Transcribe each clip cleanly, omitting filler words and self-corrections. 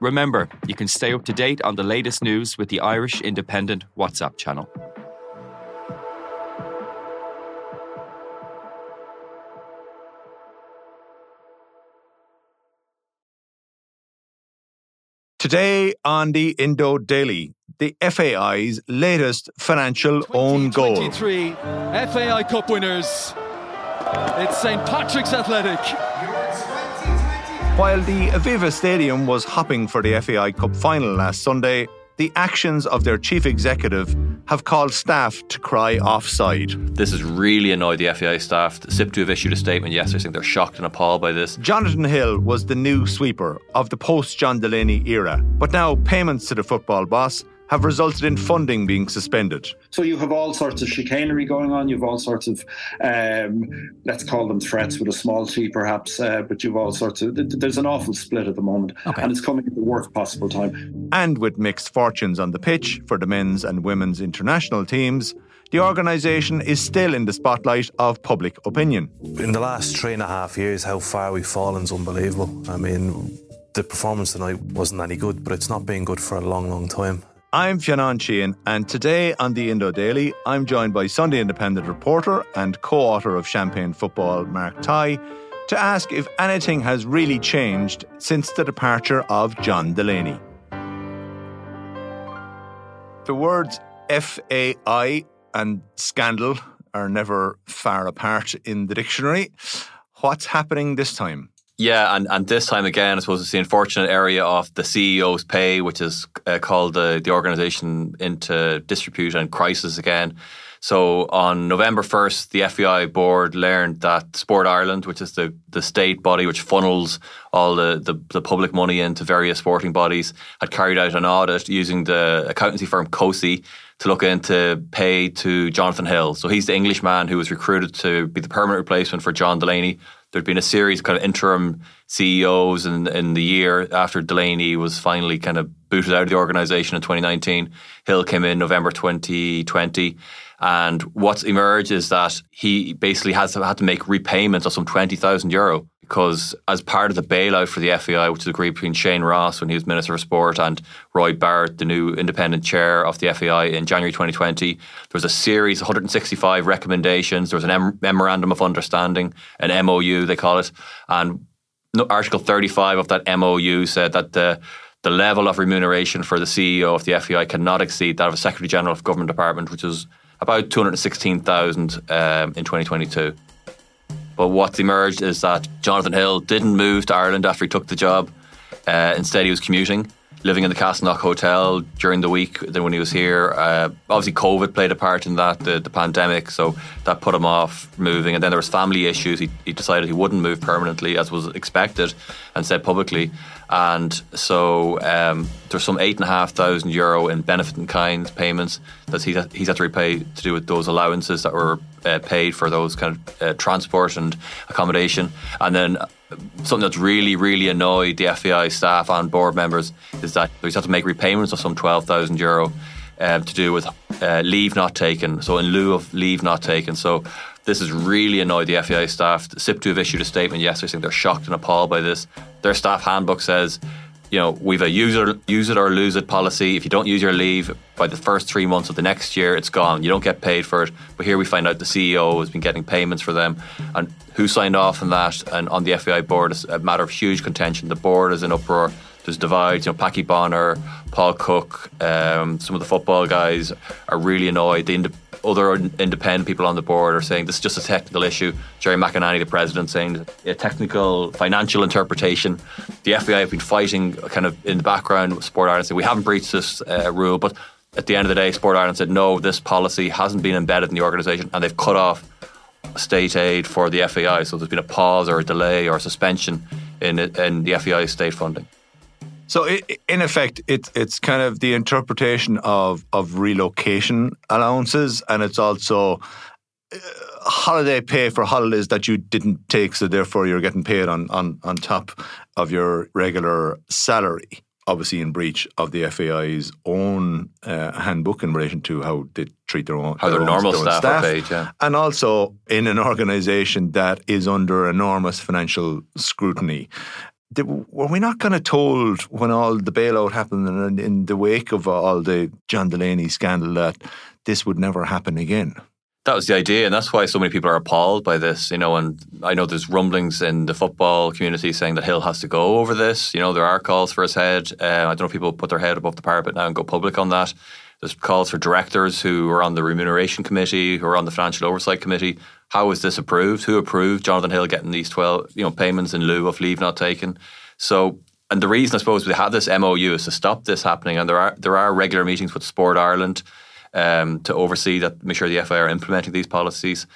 Remember, you can stay up to date on the latest news with the Irish Independent WhatsApp channel. Today on the Indo Daily, the FAI's latest financial own goal. 2023 FAI Cup winners. It's St. Patrick's Athletic. While the Aviva Stadium was hopping for the FAI Cup final last Sunday, the actions of their chief executive have called staff to cry offside. This has really annoyed the FAI staff. The SIPTU have issued a statement yesterday saying they're shocked and appalled by this. Jonathan Hill was the new sweeper of the post-John Delaney era, but now payments to the football boss have resulted in funding being suspended. So you have all sorts of chicanery going on. You have all sorts of, let's call them threats with a small t perhaps, but you have all sorts of, there's an awful split at the moment. Okay. And it's coming at the worst possible time. And with mixed fortunes on the pitch for the men's and women's international teams, the organisation is still in the spotlight of public opinion. In the last 3.5 years, how far we've fallen is unbelievable. I mean, the performance tonight wasn't any good, but it's not been good for a long, long time. I'm Fionnán Sheahan, and today on the Indo Daily, I'm joined by Sunday Independent reporter and co-author of Champagne Football, Mark Tighe, to ask if anything has really changed since the departure of John Delaney. The words FAI and scandal are never far apart in the dictionary. What's happening this time? Yeah, and this time again, I suppose it's the unfortunate area of the CEO's pay, which has called the organisation into disrepute and crisis again. So on November 1st, the FAI board learned that Sport Ireland, which is the state body which funnels all the public money into various sporting bodies, had carried out an audit using the accountancy firm COSI to look into pay to Jonathan Hill. So he's the Englishman who was recruited to be the permanent replacement for John Delaney. There'd been a series of kind of interim CEOs in the year after Delaney was finally kind of booted out of the organisation in 2019. Hill came in November 2020. And what's emerged is that he basically had to make repayments of some €20,000 because as part of the bailout for the FAI, which was agreed between Shane Ross when he was Minister of Sport and Roy Barrett, the new independent chair of the FAI in January 2020, there was a series of 165 recommendations. There was a memorandum of understanding, an MOU they call it. And Article 35 of that MOU said that the level of remuneration for the CEO of the FAI cannot exceed that of a Secretary General of Government Department, which is about 216,000 in 2022. But what's emerged is that Jonathan Hill didn't move to Ireland after he took the job. Instead, he was commuting, living in the Castlach Hotel during the week when he was here. Obviously, COVID played a part in that, the pandemic, so that put him off moving. And then there was family issues. He decided he wouldn't move permanently, as was expected, and said publicly. And so there's some €8,500 in benefit in kind payments that he's had to repay to do with those allowances that were paid for those kind of transport and accommodation. And then something that's really, really annoyed the FAI staff and board members is that he's had to make repayments of some €12,000 to do with leave not taken. So in lieu of leave not taken. So this has really annoyed the FAI staff. The SIPTU have issued a statement yesterday saying they're shocked and appalled by this. Their staff handbook says, you know, we've a use it or lose it policy. If you don't use your leave by the first 3 months of the next year, it's gone. You don't get paid for it. But here we find out the CEO has been getting payments for them. And who signed off on that? And on the FAI board, it's a matter of huge contention. The board is in uproar. There's divides. You know, Paddy Bonner, Paul Cook, some of the football guys are really annoyed. The other independent people on the board are saying this is just a technical issue. Jerry McEnany, the president, saying a technical financial interpretation. The FAI have been fighting kind of in the background with Sport Ireland, saying we haven't breached this rule. But at the end of the day, Sport Ireland said, no, this policy hasn't been embedded in the organisation, and they've cut off state aid for the FAI. So there's been a pause or a delay or a suspension in the FAI state funding. So in effect, it's kind of the interpretation of relocation allowances, and it's also holiday pay for holidays that you didn't take, so therefore you're getting paid on top of your regular salary, obviously in breach of the FAI's own handbook in relation to how they treat their own, how their normal own staff are paid, yeah. And also in an organisation that is under enormous financial scrutiny. Were we not kind of told when all the bailout happened and in the wake of all the John Delaney scandal that this would never happen again? That was the idea, and that's why so many people are appalled by this, you know. And I know there's rumblings in the football community saying that Hill has to go over this. You know, there are calls for his head. I don't know if people put their head above the parapet now and go public on that. There's calls for directors who are on the remuneration committee, who are on the financial oversight committee. How is this approved? Who approved Jonathan Hill getting these 12, you know, payments in lieu of leave not taken? So, and the reason I suppose we have this MOU is to stop this happening. And there are regular meetings with Sport Ireland. To oversee that, make sure the FAI are implementing these policies.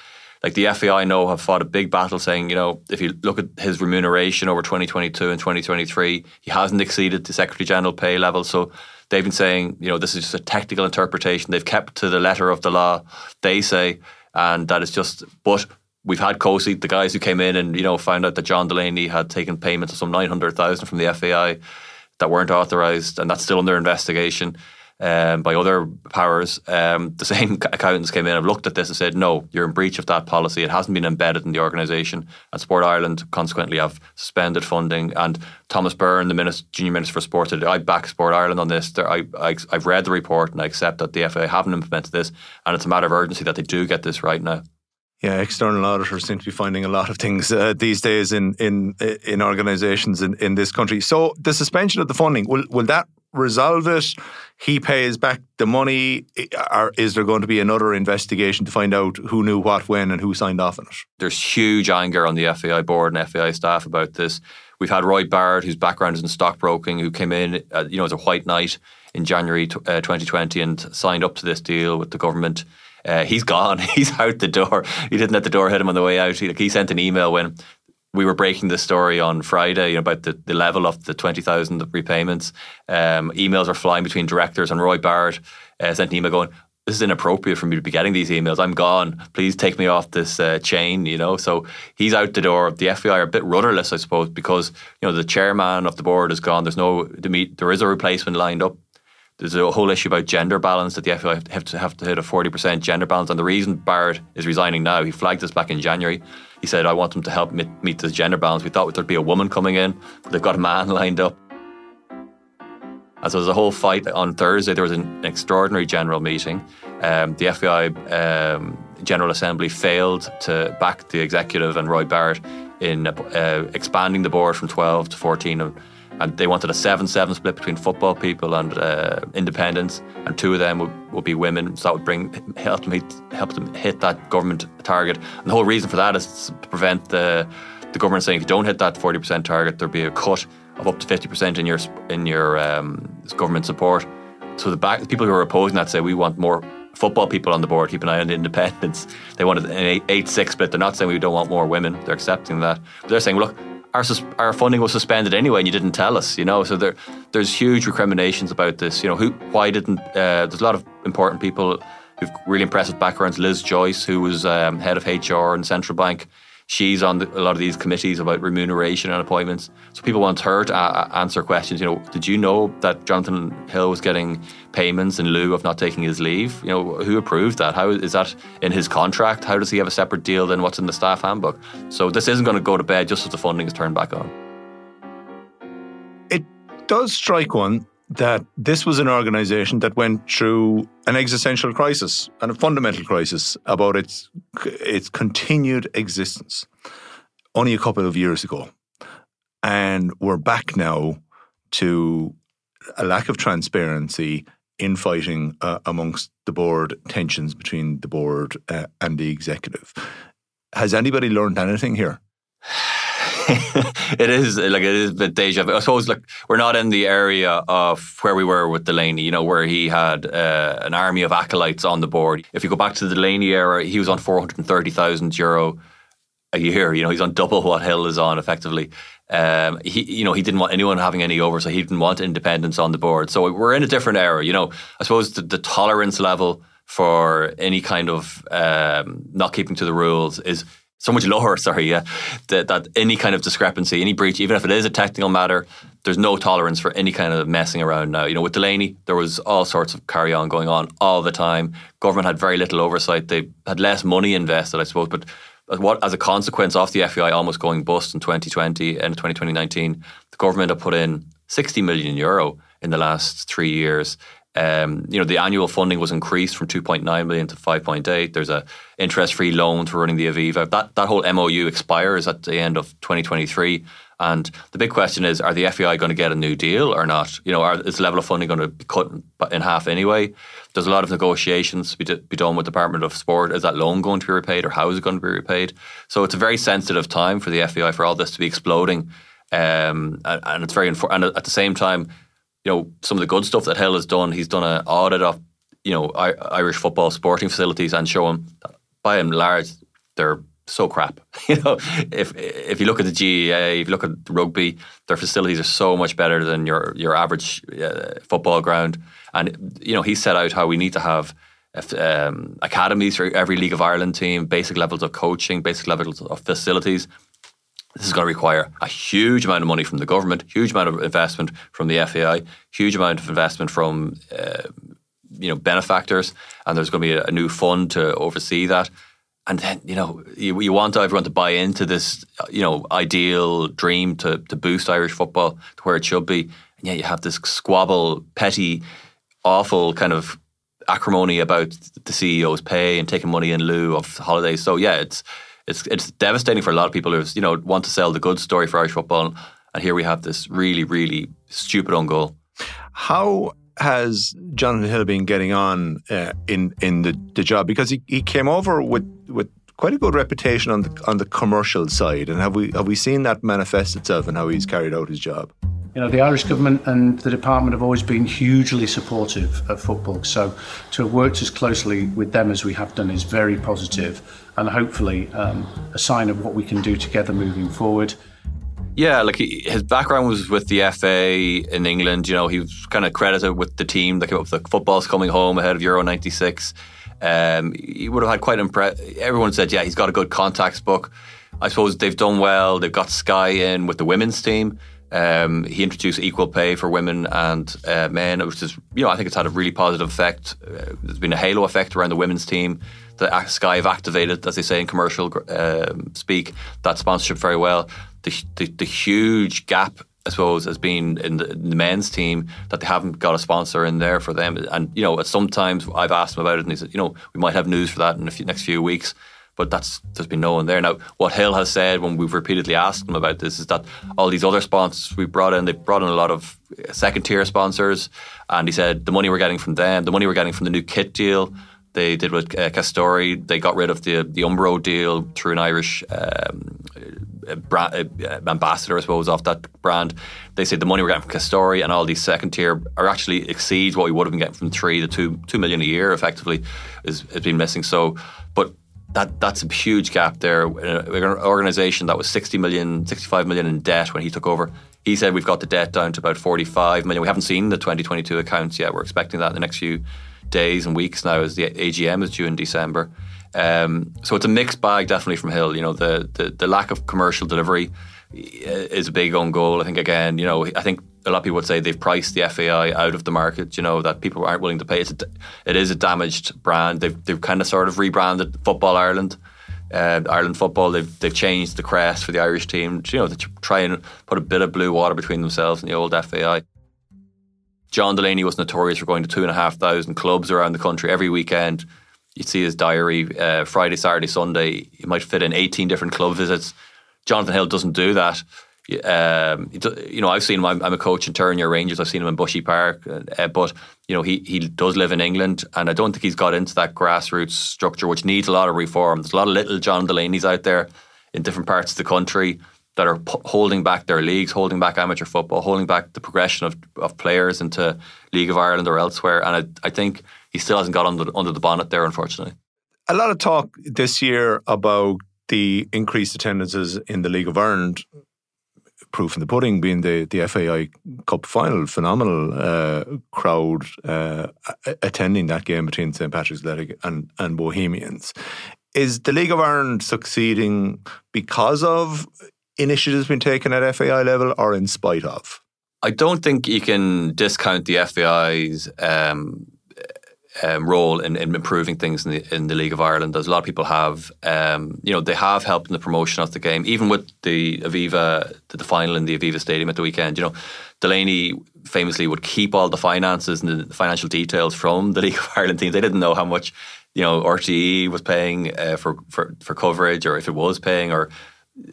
Like the FAI, I know, have fought a big battle saying, you know, if you look at his remuneration over 2022 and 2023, he hasn't exceeded the Secretary General pay level. So they've been saying, you know, this is just a technical interpretation. They've kept to the letter of the law, they say, and that is just, but we've had COSI, the guys who came in and, you know, found out that John Delaney had taken payments of some 900,000 from the FAI that weren't authorised, and that's still under investigation. By other powers, the same accountants came in and looked at this and said, no, you're in breach of that policy. It hasn't been embedded in the organisation. And Sport Ireland, consequently, have suspended funding. And Thomas Byrne, the Junior Minister for Sport, said, I back Sport Ireland on this. I've read the report and I accept that the FAI haven't implemented this. And it's a matter of urgency that they do get this right now. Yeah, external auditors seem to be finding a lot of things these days in organisations in this country. So the suspension of the funding, will that resolve it? He pays back the money, or is there going to be another investigation to find out who knew what, when, and who signed off on it? There's huge anger on the FAI board and FAI staff about this. We've had Roy Barrett, whose background is in stockbroking, who came in, you know, as a white knight in January 2020 and signed up to this deal with the government. He's gone. He's out the door. He didn't let the door hit him on the way out. He sent an email when we were breaking this story on Friday, you know, about the level of the 20,000 repayments. Emails are flying between directors, and Roy Barrett sent an email going, this is inappropriate for me to be getting these emails. I'm gone. Please take me off this chain, you know. So he's out the door. The FAI are a bit rudderless, I suppose, because, you know, the chairman of the board is gone. There is a replacement lined up. There's a whole issue about gender balance, that the FAI have to hit a 40% gender balance. And the reason Barrett is resigning now, he flagged this back in January. He said, I want them to help meet this gender balance. We thought there'd be a woman coming in, but they've got a man lined up. And so there's a whole fight. On Thursday, there was an extraordinary general meeting. The FAI General Assembly failed to back the executive and Roy Barrett in expanding the board from 12 to 14. And they wanted a 7-7 split between football people and independents, and two of them would be women, so that would help them hit that government target. And the whole reason for that is to prevent the government saying, if you don't hit that 40% target, there'll be a cut of up to 50% in your government support. So the people who are opposing that say, we want more football people on the board, keep an eye on the independents. They wanted an 8-6 split. They're not saying we don't want more women. They're accepting that. But they're saying, well, look, our funding was suspended anyway, and you didn't tell us, you know. So there's huge recriminations about this. You know, why didn't? There's a lot of important people who've really impressive backgrounds. Liz Joyce, who was head of HR and Central Bank, she's on a lot of these committees about remuneration and appointments. So people want her to answer questions. You know, did you know that Jonathan Hill was getting payments in lieu of not taking his leave? You know, who approved that? How is that in his contract? How does he have a separate deal than what's in the staff handbook? So this isn't going to go to bed just as the funding is turned back on. It does strike one that this was an organisation that went through an existential crisis and a fundamental crisis about its continued existence only a couple of years ago. And we're back now to a lack of transparency, infighting amongst the board, tensions between the board and the executive. Has anybody learned anything here? It is a bit deja vu. I suppose, look, we're not in the area of where we were with Delaney, you know, where he had an army of acolytes on the board. If you go back to the Delaney era, he was on €430,000 a year. You know, he's on double what Hill is on, effectively. He didn't want anyone having any oversight. He didn't want independence on the board. So we're in a different era. You know, I suppose the tolerance level for any kind of not keeping to the rules is so much lower, that any kind of discrepancy, any breach, even if it is a technical matter, there's no tolerance for any kind of messing around now. You know, with Delaney, there was all sorts of carry-on going on all the time. Government had very little oversight. They had less money invested, I suppose, but as a consequence of the FAI almost going bust in 2020 and 2019, the government had put in €60 million in the last 3 years. The annual funding was increased from 2.9 million to 5.8. There's a interest-free loan for running the Aviva. That whole MOU expires at the end of 2023. And the big question is, are the FAI going to get a new deal or not? You know, is the level of funding going to be cut in half anyway? There's a lot of negotiations to be done with the Department of Sport. Is that loan going to be repaid, or how is it going to be repaid? So it's a very sensitive time for the FAI for all this to be exploding. And it's very important. And at the same time, you know, some of the good stuff that Hill has done, he's done an audit of, you know, Irish football sporting facilities and shown that by and large they're so crap. You know, if you look at the GAA, if you look at rugby, their facilities are so much better than your average football ground. And you know, he set out how we need to have academies for every League of Ireland team, basic levels of coaching, basic levels of facilities. This is going to require a huge amount of money from the government, huge amount of investment from the FAI, huge amount of investment from benefactors, and there's going to be a new fund to oversee that. And then, you know, you want everyone to buy into this, you know, ideal dream to boost Irish football to where it should be, and yet you have this squabble, petty, awful kind of acrimony about the CEO's pay and taking money in lieu of holidays. So yeah, It's devastating for a lot of people who, you know, want to sell the good story for Irish football, and here we have this really, really stupid own goal. How has Jonathan Hill been getting on in the job? Because he came over with quite a good reputation on the commercial side, and have we seen that manifest itself in how he's carried out his job? You know, the Irish government and the department have always been hugely supportive of football, so to have worked as closely with them as we have done is very positive, and hopefully a sign of what we can do together moving forward. Yeah, like his background was with the FA in England. You know, he was kind of credited with the team that came up with the football's coming home ahead of Euro 96. He would have had quite everyone said, yeah, he's got a good contacts book. I suppose they've done well. They've got Sky in with the women's team. He introduced equal pay for women and men, which is, you know, I think it's had a really positive effect. There's been a halo effect around the women's team. The Sky have activated, as they say in commercial speak, that sponsorship very well. The huge gap, I suppose, has been in the men's team, that they haven't got a sponsor in there for them. And, you know, sometimes I've asked him about it, and he said, you know, we might have news for that in next few weeks. But there's been no one there. Now, what Hill has said when we've repeatedly asked him about this is that all these other sponsors they've brought in a lot of second-tier sponsors, and he said the money we're getting from them, the money we're getting from the new kit deal they did with Castori, they got rid of the Umbro deal through an Irish brand, ambassador, I suppose, off that brand. They said the money we're getting from Castori and all these second-tier are actually exceeds what we would have been getting from three. The $2 million a year, effectively, has been missing. So, but That's a huge gap there. An organisation that was 60 million, 65 million in debt when he took over. He said we've got the debt down to about 45 million. We haven't seen the 2022 accounts yet. We're expecting that in the next few days and weeks now, as the AGM is due in December. So it's a mixed bag, definitely, from Hill. You know, the lack of commercial delivery is a big own goal. I think, again, you know, I think a lot of people would say they've priced the FAI out of the market, you know, that people aren't willing to pay. It is a damaged brand. They've kind of sort of rebranded Football Ireland, Ireland Football. They've changed the crest for the Irish team, you know, to try and put a bit of blue water between themselves and the old FAI. John Delaney was notorious for going to 2,500 clubs around the country every weekend. You'd see his diary, Friday, Saturday, Sunday. He might fit in 18 different club visits. Jonathan Hill doesn't do that. You know, I've seen him. I'm a coach in Turner Rangers. I've seen him in Bushy Park, but you know, he does live in England, and I don't think he's got into that grassroots structure, which needs a lot of reform. There's a lot of little John Delaney's out there in different parts of the country that are holding back their leagues, holding back amateur football, holding back the progression of players into League of Ireland or elsewhere. And I think he still hasn't got under the bonnet there, unfortunately. A lot of talk this year about the increased attendances in the League of Ireland. proof in the pudding being the FAI Cup final. Phenomenal crowd attending that game between St. Patrick's Athletic and Bohemians. Is the League of Ireland succeeding because of initiatives being taken at FAI level or in spite of? I don't think you can discount the FAI's role in improving things in the League of Ireland, as a lot of people have. They have helped in the promotion of the game, even with the final in the Aviva Stadium at the weekend. Delaney famously would keep all the finances and the financial details from the League of Ireland teams. They didn't know how much RTE was paying for coverage, or if it was paying, or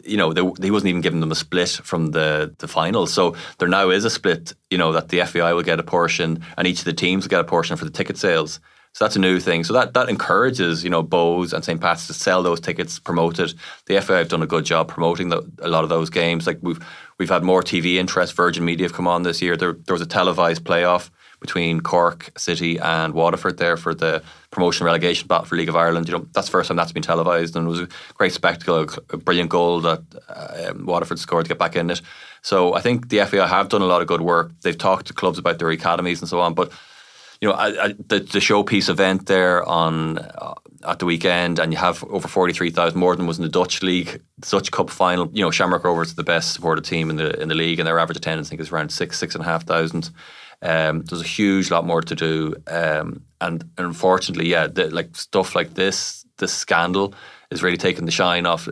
he wasn't even giving them a split from the final. So there now is a split, that the FAI will get a portion and each of the teams will get a portion for the ticket sales. So that's a new thing. So that encourages, Bows and St. Pat's to sell those tickets, promote it. The FAI have done a good job promoting a lot of those games. Like we've had more TV interest. Virgin Media have come on this year. There was a televised playoff between Cork City and Waterford there for the promotion relegation battle for League of Ireland. That's the first time that's been televised, and it was a great spectacle, a brilliant goal that Waterford scored to get back in it. So I think the FAI have done a lot of good work. They've talked to clubs about their academies and so on, but the showpiece event there at the weekend, and you have over 43,000, more than was in the Dutch league, Dutch Cup final. Shamrock Rovers are the best supported team in the league, and their average attendance I think is around 6,500. There's a huge lot more to do, and unfortunately, stuff like this scandal is really taking the shine off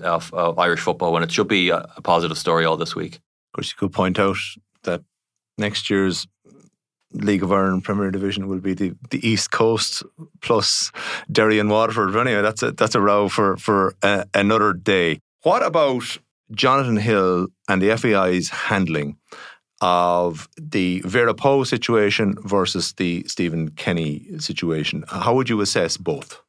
Irish football when it should be a positive story all this week. Of course, you could point out that next year's League of Ireland Premier Division will be the East Coast plus Derry and Waterford. But anyway, that's a row for another day. What about Jonathan Hill and the FAI's handling of the Vera Pau situation versus the Stephen Kenny situation? How would you assess both?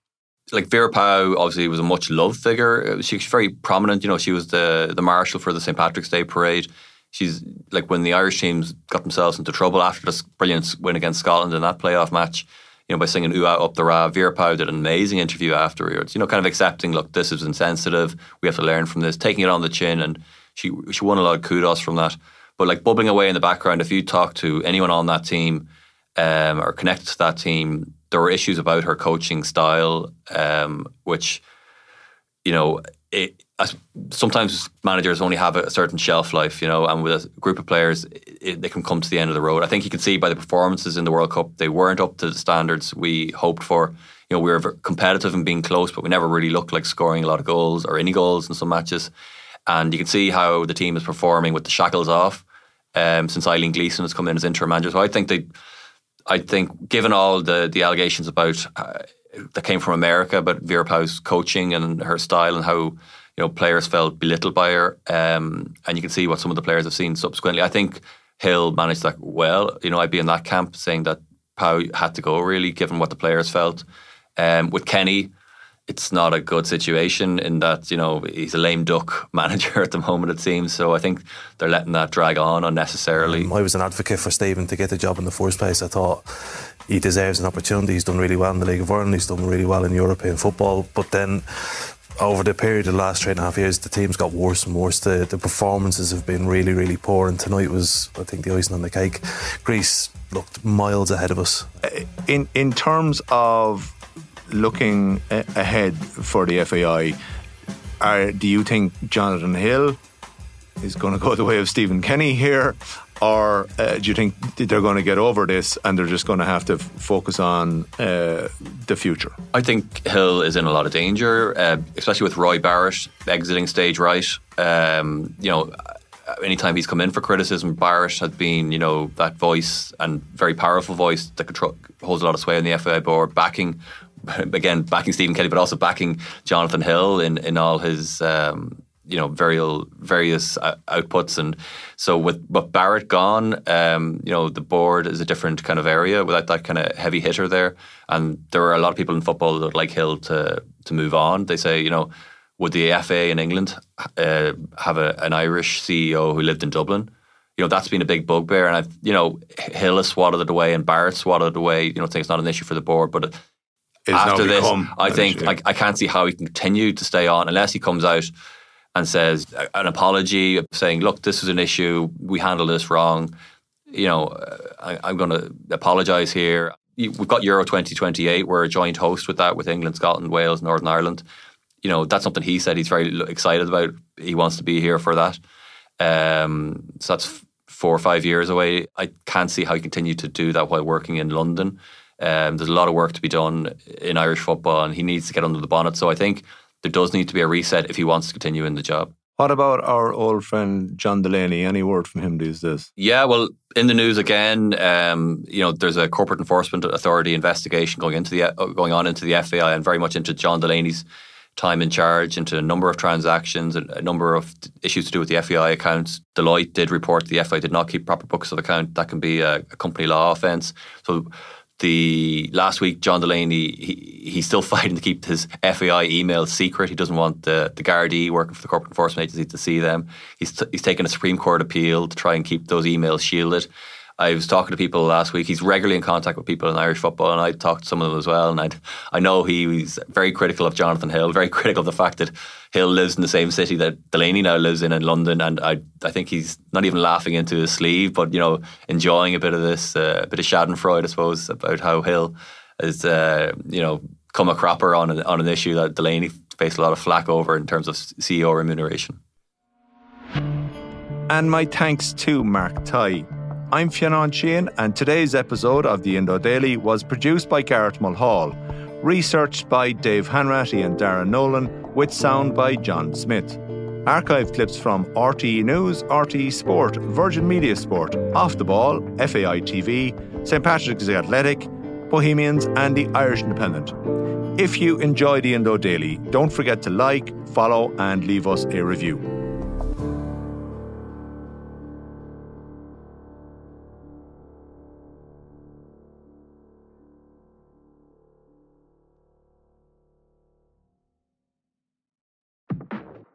Like, Vera Pau obviously was a much loved figure. She was very prominent. She was the marshal for the St. Patrick's Day parade. She's like, when the Irish teams got themselves into trouble after this brilliant win against Scotland in that playoff match, by singing "Ooh-ah up the Ra," Vera Pau did an amazing interview afterwards. Kind of accepting, look, this is insensitive. We have to learn from this, taking it on the chin, and she won a lot of kudos from that. But like, bubbling away in the background, if you talk to anyone on that team or connected to that team, there were issues about her coaching style, which, sometimes managers only have a certain shelf life, and with a group of players, they can come to the end of the road. I think you can see by the performances in the World Cup, they weren't up to the standards we hoped for. We were competitive and being close, but we never really looked like scoring a lot of goals or any goals in some matches. And you can see how the team is performing with the shackles off since Eileen Gleeson has come in as interim manager. So I think, given all the allegations about that came from America about Vera Pau's coaching and her style, and how players felt belittled by her, and you can see what some of the players have seen subsequently. I think Hill managed that well. I'd be in that camp saying that Pau had to go, really, given what the players felt. With Kenny, it's not a good situation in that, he's a lame duck manager at the moment, it seems. So I think they're letting that drag on unnecessarily. I was an advocate for Stephen to get the job in the first place. I thought he deserves an opportunity. He's done really well in the League of Ireland. He's done really well in European football. But then, over the period of the last 3.5 years, the team's got worse and worse. The performances have been really, really poor. And tonight was, I think, the icing on the cake. Greece looked miles ahead of us. In terms of looking ahead for the FAI, do you think Jonathan Hill is going to go the way of Stephen Kenny here, or do you think they're going to get over this and they're just going to have to focus on the future? I think Hill is in a lot of danger, especially with Roy Barrett exiting stage right. Anytime he's come in for criticism, Barrett had been, that voice, and very powerful voice that holds a lot of sway on the FAI board, backing Stephen Kenny, but also backing Jonathan Hill in all his various outputs. And so with Barrett gone, the board is a different kind of area without that kind of heavy hitter there. And there are a lot of people in football that would like Hill to move on. They say, would the FA in England have an Irish CEO who lived in Dublin? That's been a big bugbear. And Hill has swatted it away and Barrett swatted it away. I think it's not an issue for the board, but after this, I think I can't see how he can continue to stay on unless he comes out and says an apology of saying, look, this is an issue, we handled this wrong, you know, I'm going to apologise here. We've got Euro 2028, we're a joint host with that, with England, Scotland, Wales, Northern Ireland. You know, that's something he said he's very excited about. He wants to be here for that. So that's 4 or 5 years away. I can't see how he continued to do that while working in London. There's a lot of work to be done in Irish football and he needs to get under the bonnet. So I think there does need to be a reset if he wants to continue in the job. What about our old friend John Delaney? Any word from him these days? Yeah, well, in the news again, you know, there's a corporate enforcement authority investigation going on into the FAI and very much into John Delaney's time in charge, into a number of transactions, a number of issues to do with the FAI accounts. Deloitte did report the FAI did not keep proper books of account. That can be a company law offence. So last week, John Delaney, he's still fighting to keep his FAI emails secret. He doesn't want the Gardaí working for the Corporate Enforcement Agency to see them. He's taken a Supreme Court appeal to try and keep those emails shielded. I was talking to people last week. He's regularly in contact with people in Irish football, and I talked to some of them as well. And I know he's very critical of Jonathan Hill, very critical of the fact that Hill lives in the same city that Delaney now lives in London. And I think he's not even laughing into his sleeve, but, you know, enjoying a bit of this, a bit of schadenfreude, I suppose, about how Hill has, you know, come a cropper on an issue that Delaney faced a lot of flack over in terms of CEO remuneration. And my thanks to Mark Tighe. I'm Fionnán Sheahan, and today's episode of the Indo Daily was produced by Garrett Mulhall, researched by Dave Hanratty and Darren Nolan, with sound by John Smith. Archive clips from RTE News, RTE Sport, Virgin Media Sport, Off the Ball, FAI TV, St. Patrick's Athletic, Bohemians and the Irish Independent. If you enjoy the Indo Daily, don't forget to like, follow and leave us a review.